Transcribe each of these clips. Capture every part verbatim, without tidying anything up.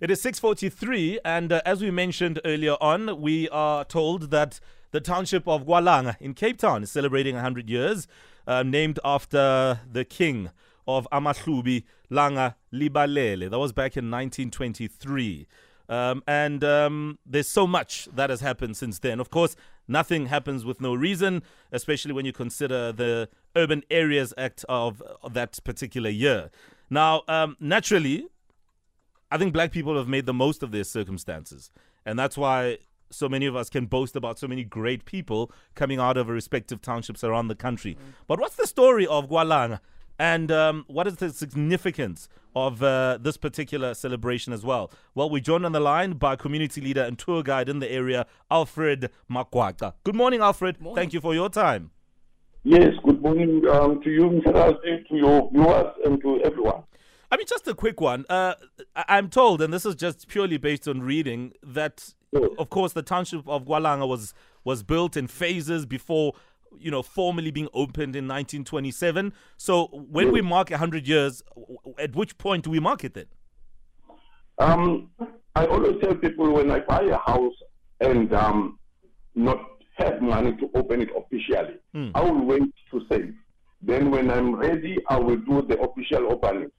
It is six forty-three, and uh, as we mentioned earlier on, we are told that the township of Gwalanga in Cape Town is celebrating one hundred years, uh, named after the king of Amahlubi, Langa Libalele. That was back in nineteen twenty-three. Um, and um, there's so much that has happened since then. Of course, nothing happens with no reason, especially when you consider the Urban Areas Act of, of that particular year. Now, um, naturally, I think black people have made the most of their circumstances. And that's why so many of us can boast about so many great people coming out of respective townships around the country. Mm. But what's the story of Gwalanga? And um, what is the significance of uh, this particular celebration as well? Well, we're joined on the line by community leader and tour guide in the area, Alfred Magwaca. Good morning, Alfred. Morning. Thank you for your time. Yes, good morning um, to you, Mister Asdi, to your viewers, and to everyone. I mean, just a quick one. Uh, I'm told, and this is just purely based on reading, that, yes. Of course, the township of Gwalanga was, was built in phases before, you know, formally being opened in nineteen twenty-seven. So when we mark one hundred years, at which point do we mark it then? Um, I always tell people when I buy a house and um, not have money to open it officially, mm. I will wait to save. Then when I'm ready, I will do the official opening.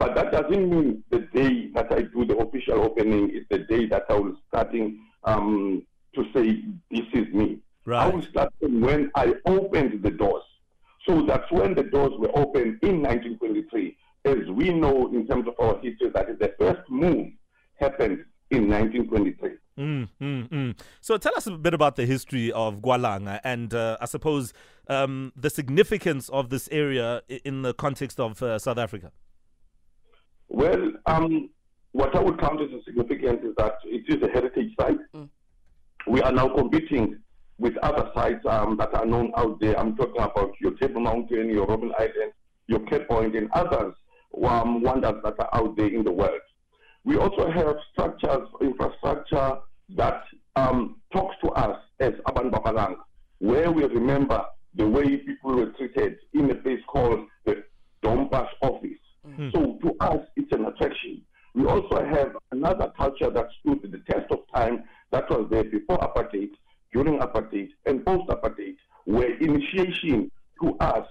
But that doesn't mean the day that I do the official opening is the day that I will starting um, to say, this is me. Right. I will start from when I opened the doors. So that's when the doors were opened in nineteen twenty-three. As we know in terms of our history, that is the first move happened in nineteen twenty-three. Mm, mm, mm. So tell us a bit about the history of Gwalanga and uh, I suppose um, the significance of this area in the context of uh, South Africa. Well, um, what I would count as a significance is that it is a heritage site. Mm. We are now competing with other sites um, that are known out there. I'm talking about your Table Mountain, your Robben Island, your Cape Point, and others um, wonders that are out there in the world. We also have structures, infrastructure that um, talks to us as Abenbapalang, where we remember the way people were treated in a place called the Dompas Office. Mm-hmm. So to us, it's an attraction. We also have another culture that stood the test of time that was there before apartheid, during apartheid, and post-apartheid, where initiation to us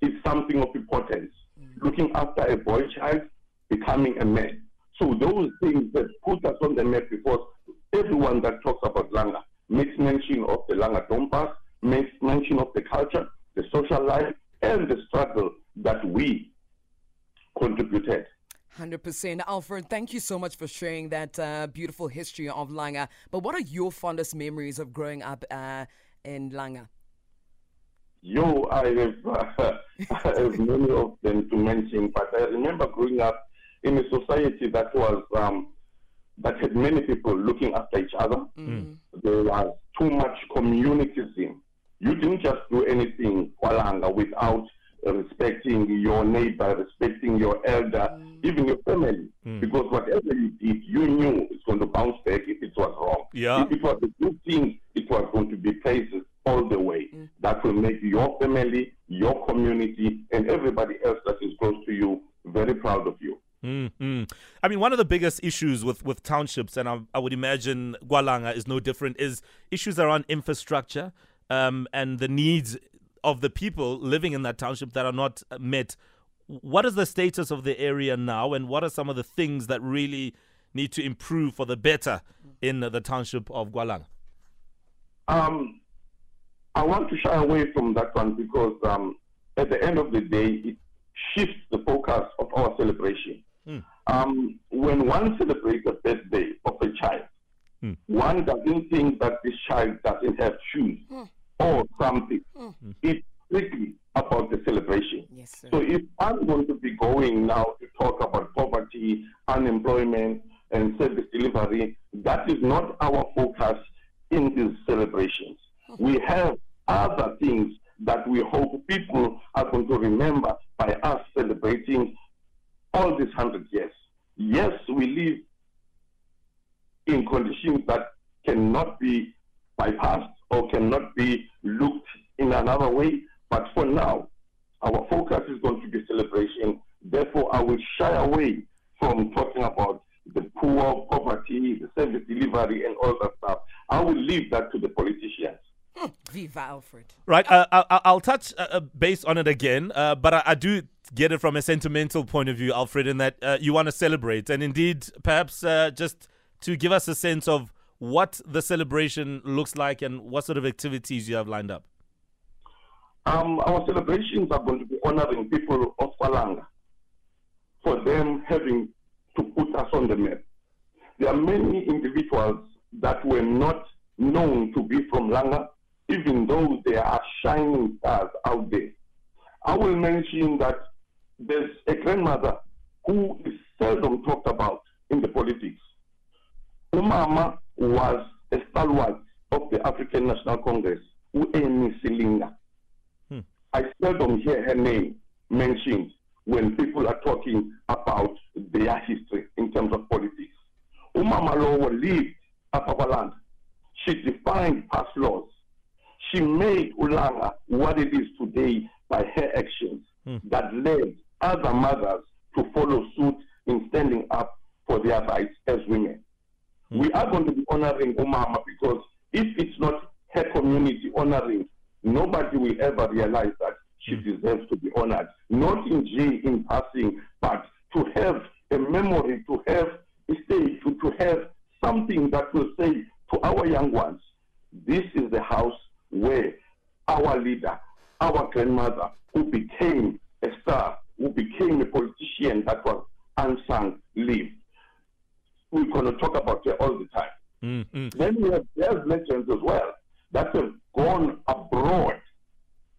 is something of importance. Mm. Looking after a boy child, becoming a man. So those things that put us on the map, because everyone that talks about Langa makes mention of the Langa Dompas, makes mention of the culture, the social life, and the struggle that we contributed. one hundred percent. Alfred, thank you so much for sharing that uh, beautiful history of Langa. But what are your fondest memories of growing up uh, in Langa? Yo, I have, uh, I have many of them to mention, but I remember growing up in a society that was um, that had many people looking after each other. Mm. There was too much communitism. You didn't just do anything for Langa without respecting your neighbor, respecting your elder, mm. even your family. Mm. Because whatever you did, you knew it's going to bounce back if it was wrong. Yeah. If it was a good thing, it was going to be praised all the way. Mm. That will make your family, your community, and everybody else that is close to you very proud of you. Mm-hmm. I mean, one of the biggest issues with, with townships, and I, I would imagine Gwalanga is no different, is issues around infrastructure um, and the needs of the people living in that township that are not met. What is the status of the area now, and what are some of the things that really need to improve for the better in the township of Gwalanga? Um, I want to shy away from that one because um, at the end of the day, it shifts the focus of our celebration. Mm. Um, when one celebrates the birthday of a child, mm. one doesn't think that this child doesn't have shoes. Mm. Or something. Mm-hmm. It's strictly about the celebration. Yes, sir. So if I'm going to be going now to talk about poverty, unemployment, and service delivery, that is not our focus in these celebrations. Mm-hmm. We have other things that we hope people are going to remember by us celebrating all these hundred years. Yes, we live in conditions that cannot be bypassed or cannot be looked in another way. But for now, our focus is going to be celebration. Therefore, I will shy away from talking about the poor, poverty, the service delivery, and all that stuff. I will leave that to the politicians. Viva Alfred. Right, uh, I, I'll touch uh, base on it again, uh, but I, I do get it from a sentimental point of view, Alfred, in that uh, you want to celebrate. And indeed, perhaps uh, just to give us a sense of what the celebration looks like and what sort of activities you have lined up. Um, our celebrations are going to be honoring people of Langa for them having to put us on the map. There are many individuals that were not known to be from Langa, even though there are shining stars out there. I will mention that there's a grandmother who is seldom talked about in the politics. Umama was a stalwart of the African National Congress, Uen Selinga. Hmm. I seldom hear her name mentioned when people are talking about their history in terms of politics. Uma Maloa lived Abenbapalang. She defined past laws. She made Langa what it is today by her actions mm. that led other mothers to follow suit in standing up for their rights as women. Mm. We are going to be honoring Umama, because if it's not her community honoring, nobody will ever realize that she mm. deserves to be honored. Not in G in passing, but to have a memory, to have a stage, to, to have something that will say to our young ones, this is the house where our leader, our grandmother, who became a star, who became a politician that was unsung, lived. We're going to talk about her all the time. Mm-hmm. Then we have their legends as well that have gone abroad.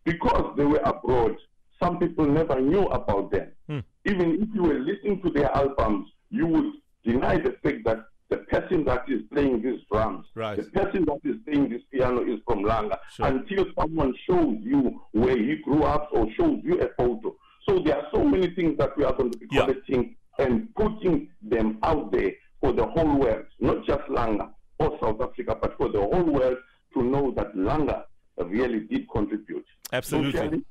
Because they were abroad, some people never knew about them. Mm. Even if you were listening to their albums, you would deny the fact that the person that is playing these drums, right. the person that is playing this piano is from Langa, sure. until someone shows you where he grew up or shows you a photo. So there are so many things that we are going to be yeah. collecting and putting them out there for the whole world, not just Langa or South Africa, but for the whole world to know that Langa really did contribute. Absolutely. Socially,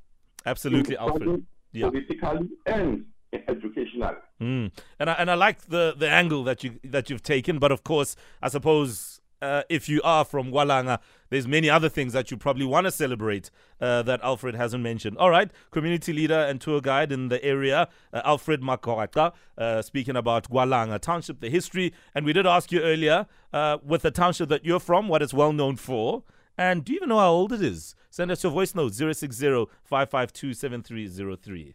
Absolutely, Alfred. Yeah. Politically and educationally. Mm. And I and I like the, the angle that you that you've taken, but of course, I suppose uh, if you are from Langa, there's many other things that you probably want to celebrate uh, that Alfred hasn't mentioned. All right, community leader and tour guide in the area, uh, Alfred Magwaca, uh, speaking about Langa Township, the history, and we did ask you earlier uh, with the township that you're from, what it's well known for. And do you even know how old it is? Send us your voice note, zero six zero five five two seven three zero three.